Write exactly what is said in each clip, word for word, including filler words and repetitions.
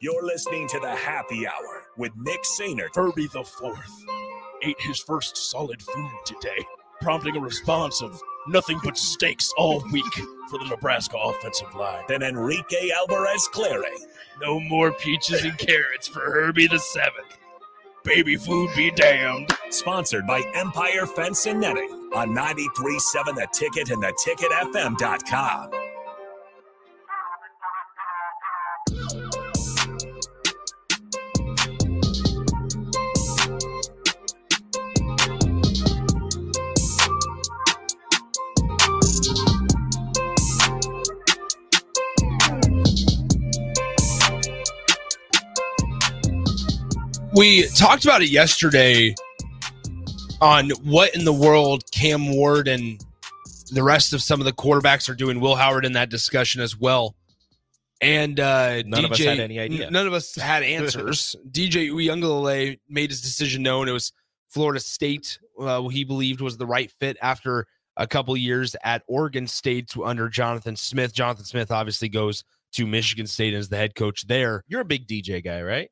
You're listening to The Happy Hour with Nick Sainer. Herbie the Fourth ate his first solid food today, prompting a response of nothing but steaks all week for the Nebraska offensive line. Then Enrique Alvarez Clary. No more peaches and carrots for Herbie the Seventh. Baby food be damned. Sponsored by Empire Fence and Netting on ninety-three seven The Ticket and the ticket f m dot com. We talked about it yesterday on what in the world Cam Ward and the rest of some of the quarterbacks are doing. Will Howard in that discussion as well. And uh, none D J, of us had any idea. N- none of us had answers. D J Uiagalelei made his decision known. It was Florida State, uh, who he believed was the right fit after a couple years at Oregon State under Jonathan Smith. Jonathan Smith obviously goes to Michigan State as the head coach there. You're a big D J guy, right?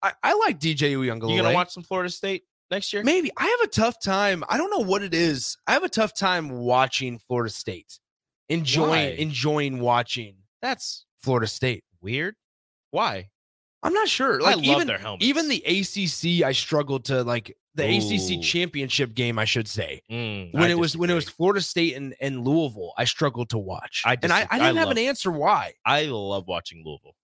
I, I like D J Uiagalelei. You gonna watch some Florida State next year? Maybe. I have a tough time. I don't know what it is. I have a tough time watching Florida State, enjoying Why? enjoying watching. That's Florida State. Weird. Why? I'm not sure. Like I love even their helmets. Even the A C C, I struggled to like the Ooh. A C C championship game. I should say mm, when I it disagree. was when it was Florida State and, and Louisville. I struggled to watch, I and I, I didn't I have an answer why. I love watching Louisville.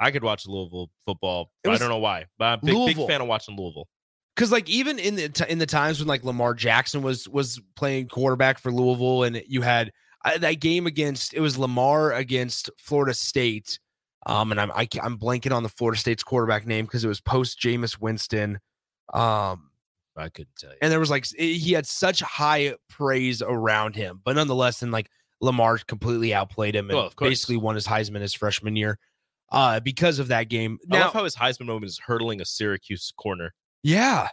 I could watch Louisville football. I don't know why, but I'm a big, big fan of watching Louisville. Because like even in the t- in the times when like Lamar Jackson was was playing quarterback for Louisville, and you had I, that game against it was Lamar against Florida State, um, and I'm I, I'm blanking on the Florida State's quarterback name because it was post Jameis Winston. Um, I couldn't tell you. And there was like it, he had such high praise around him, but nonetheless, and like Lamar completely outplayed him and well, basically won his Heisman his freshman year. Uh, because of that game. Now, I love how his Heisman moment is hurtling a Syracuse corner. Yeah.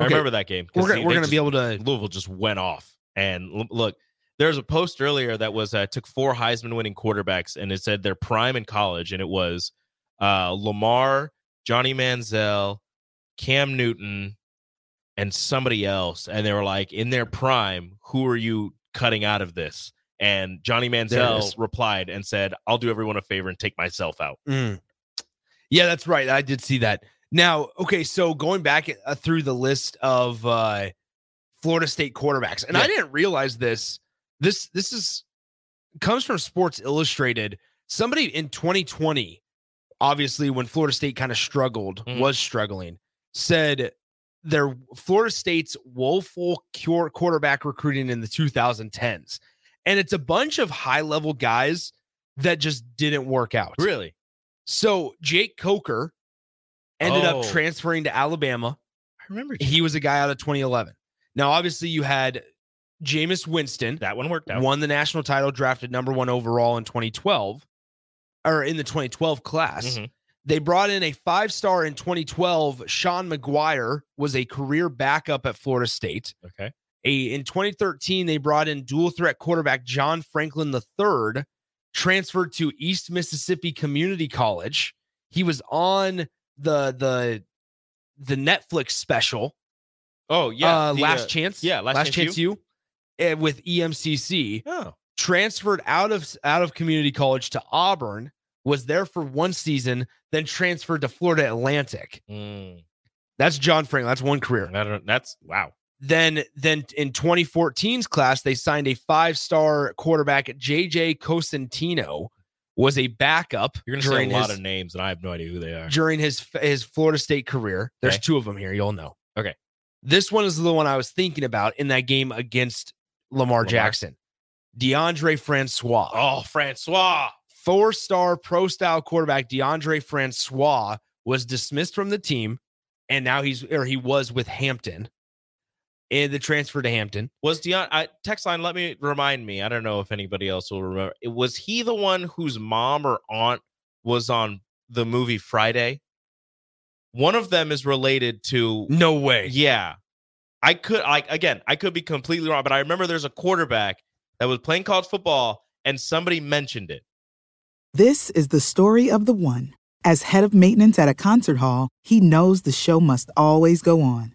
I okay. remember that game. We're, we're going to be able to. Louisville just went off. And l- look, there's a post earlier that was uh, took four Heisman winning quarterbacks and it said their prime in college. And it was uh, Lamar, Johnny Manziel, Cam Newton, and somebody else. And they were like, in their prime, who are you cutting out of this? And Johnny Manziel replied and said, I'll do everyone a favor and take myself out. Mm. Yeah, that's right. I did see that. Now, okay, so going back uh, through the list of uh, Florida State quarterbacks, and yeah. I didn't realize this. This this is comes from Sports Illustrated. Somebody in twenty twenty, obviously when Florida State kind of struggled, mm. was struggling, said their Florida State's woeful cure quarterback recruiting in the two thousand tens. And it's a bunch of high-level guys that just didn't work out. Really? So Jake Coker ended oh. up transferring to Alabama. I remember. He was a guy out of twenty eleven. Now, obviously, you had Jameis Winston. That one worked out. Won the national title, drafted number one overall in twenty twelve, or in the twenty twelve class. Mm-hmm. They brought in a five-star in twenty twelve. Sean McGuire was a career backup at Florida State. Okay. A, in twenty thirteen, they brought in dual-threat quarterback John Franklin the third, transferred to East Mississippi Community College. He was on the the the Netflix special. Oh, yeah. Uh, the, Last uh, Chance. Yeah, Last, Last Chance, Chance U. Uh, with E M C C. Oh. Transferred out of out of community college to Auburn. Was there for one season, then transferred to Florida Atlantic. Mm. That's John Franklin. That's one career. That, that's wow. Then, then in twenty fourteen's class, they signed a five-star quarterback, J J Cosentino, was a backup. You're going to say a lot his, of names, and I have no idea who they are. During his his Florida State career, there's okay. two of them here. You'll know. Okay, this one is the one I was thinking about in that game against Lamar, Lamar. Jackson. Deondre Francois. Oh, Francois. Four-star pro-style quarterback Deondre Francois was dismissed from the team, and now he's or he was with Hampton, and the transfer to Hampton was Deon. I, text line, let me remind me. I don't know if anybody else will remember. Was he the one whose mom or aunt was on the movie Friday? One of them is related to. No way. Yeah, I could. Like again, I could be completely wrong, but I remember there's a quarterback that was playing college football, and somebody mentioned it. This is the story of the one. As head of maintenance at a concert hall, he knows the show must always go on.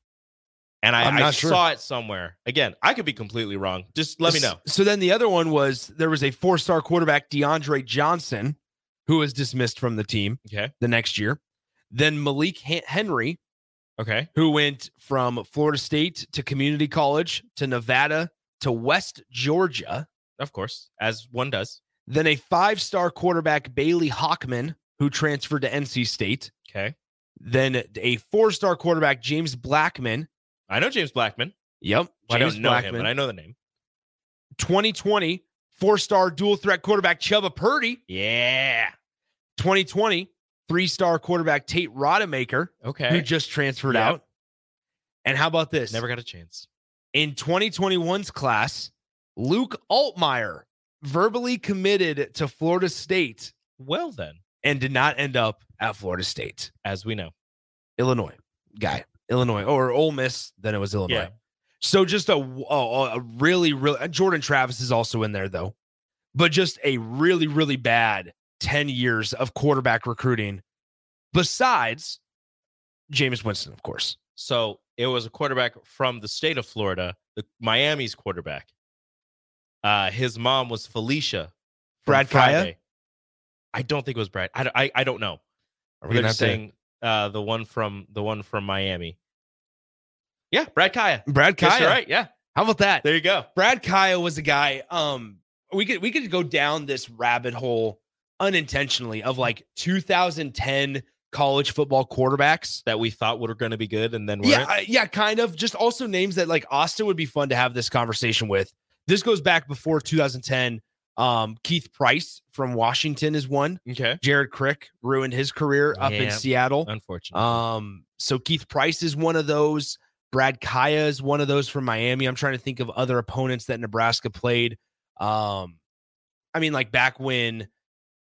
And I, I sure. saw it somewhere. Again, I could be completely wrong. Just let me know. So then the other one was there was a four-star quarterback, Deondre Johnson, who was dismissed from the team okay. the next year. Then Malik Henry, okay, who went from Florida State to Community College to Nevada to West Georgia. Of course, as one does. Then a five-star quarterback, Bailey Hawkman, who transferred to N C State. Okay. Then a four-star quarterback, James Blackman. I know James Blackman. Yep. Well, James I don't know Blackman. him, but I know the name. twenty twenty, four-star dual-threat quarterback Chuba Purdy. Yeah. twenty twenty, three-star quarterback Tate Rodemaker, okay, who just transferred yep. out. And how about this? Never got a chance. In twenty twenty-one's class, Luke Altmaier verbally committed to Florida State. Well, then. And did not end up at Florida State. As we know. Illinois guy. Illinois or Ole Miss, then it was Illinois. Yeah. So just a, a, a really, really, Jordan Travis is also in there though, but just a really, really bad ten years of quarterback recruiting besides Jameis Winston, of course. So it was a quarterback from the state of Florida, the Miami's quarterback. Uh, his mom was Felicia. Brad Kaaya? I don't think it was Brad. I, I, I don't know. Are we going to sing uh, the one from the one from Miami? Yeah, Brad Kaaya. Brad Kaaya, yes, right? Yeah. How about that? There you go. Brad Kaaya was a guy. Um, we could we could go down this rabbit hole unintentionally of like two thousand ten college football quarterbacks that we thought were going to be good, and then yeah, uh, yeah, kind of. Just also names that like Austin would be fun to have this conversation with. This goes back before two thousand ten. Um, Keith Price from Washington is one. Okay. Jared Crick ruined his career up yeah, in Seattle. Unfortunately. Um, so Keith Price is one of those. Brad Kaaya is one of those from Miami. I'm trying to think of other opponents that Nebraska played. Um, I mean, like back when,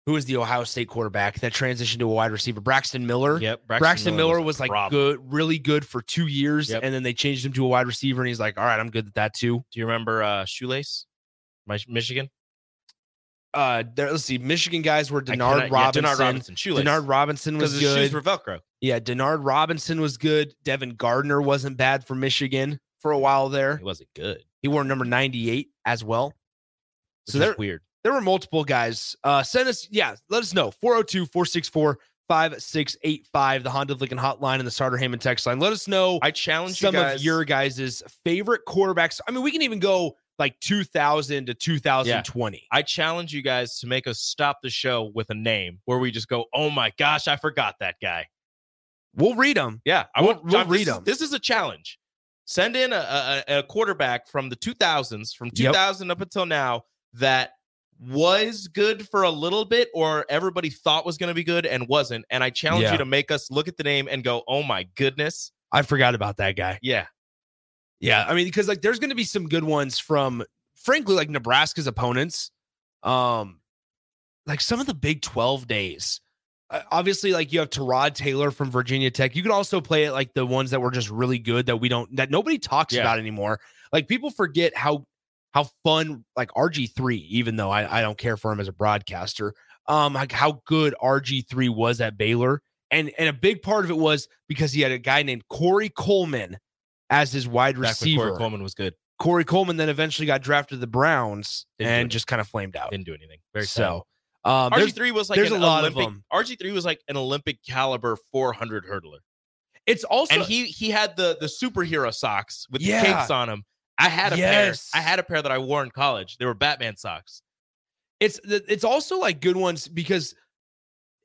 who was the Ohio State quarterback that transitioned to a wide receiver? Braxton Miller. Yep. Braxton, Braxton Miller, Miller was like problem. good, really good for two years. Yep. And then they changed him to a wide receiver and he's like, all right, I'm good at that too. Do you remember uh, Shoelace, My, Michigan? Uh, there, let's see. Michigan guys were Denard cannot, Robinson. Yeah, Denard Robinson. Shoelace. Denard Robinson was good. Because his shoes were Velcro. Yeah, Denard Robinson was good. Devin Gardner wasn't bad for Michigan for a while there. He wasn't good. He wore number ninety-eight as well. Which so that's weird. There were multiple guys. Uh, send us, yeah, let us know. four oh two, four six four, five six eight five, the Honda Lincoln hotline and the Starter Hammond text line. Let us know. I challenge some you guys. of your guys' favorite quarterbacks. I mean, we can even go like two thousand to twenty twenty. Yeah. I challenge you guys to make us stop the show with a name where we just go, oh my gosh, I forgot that guy. We'll read them. Yeah, I we'll, want we'll read them. This is a challenge. Send in a, a, a quarterback from the two thousands, from two thousand yep. up until now, that was good for a little bit or everybody thought was going to be good and wasn't. And I challenge yeah. you to make us look at the name and go, oh my goodness, I forgot about that guy. Yeah. Yeah, I mean, because like there's going to be some good ones from, frankly, like Nebraska's opponents. Um, like some of the Big twelve days. Uh, obviously, like you have Tyrod Taylor from Virginia Tech. You can also play it like the ones that were just really good that we don't, that nobody talks yeah. about anymore. Like people forget how how fun, like R G three, even though I, I don't care for him as a broadcaster, um, like how good R G three was at Baylor. And, and a big part of it was because he had a guy named Corey Coleman as his wide receiver. Corey Coleman was good. Corey Coleman then eventually got drafted to the Browns Didn't and just kind of flamed out. Didn't do anything. Very so. Um, R G three was like there's an a lot Olympic, of them. R G three was like an Olympic caliber four hundred hurdler. It's also and he he had the the superhero socks with yeah. the capes on them. I had a yes. pair. I had a pair that I wore in college. They were Batman socks. It's it's also like good ones because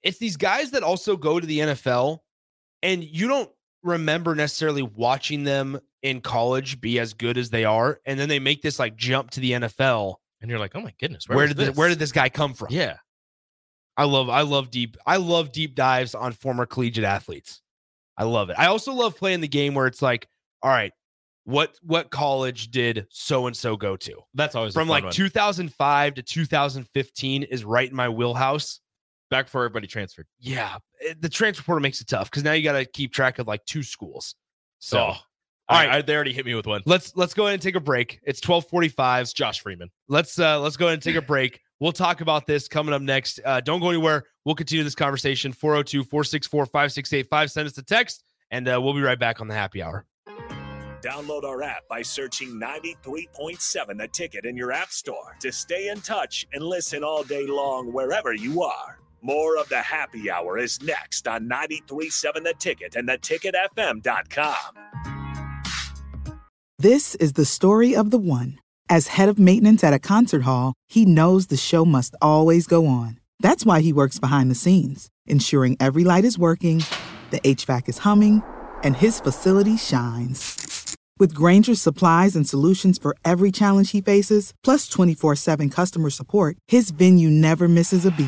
it's these guys that also go to the N F L and you don't remember necessarily watching them in college be as good as they are, and then they make this like jump to the N F L and you're like, oh my goodness, where, where did this? This, where did this guy come from? Yeah. I love I love deep I love deep dives on former collegiate athletes. I love it. I also love playing the game where it's like, all right, what what college did so and so go to? That's always from like one. two thousand five to twenty fifteen is right in my wheelhouse. Back before everybody transferred. Yeah. The transfer portal makes it tough because now you got to keep track of like two schools. So, oh, all right. I, I, they already hit me with one. Let's let's go ahead and take a break. It's twelve forty-five. It's Josh Freeman. Let's, uh, let's go ahead and take a break. We'll talk about this coming up next. Uh, don't go anywhere. We'll continue this conversation. four oh two, four six four, five six eight five. Send us the text, and uh, we'll be right back on the happy hour. Download our app by searching ninety-three point seven The Ticket in your app store to stay in touch and listen all day long wherever you are. More of the happy hour is next on ninety-three point seven The Ticket and the ticket f m dot com. This is the story of the one. As head of maintenance at a concert hall, he knows the show must always go on. That's why he works behind the scenes, ensuring every light is working, the H V A C is humming, and his facility shines. With Grainger's supplies and solutions for every challenge he faces, plus twenty-four seven customer support, his venue never misses a beat.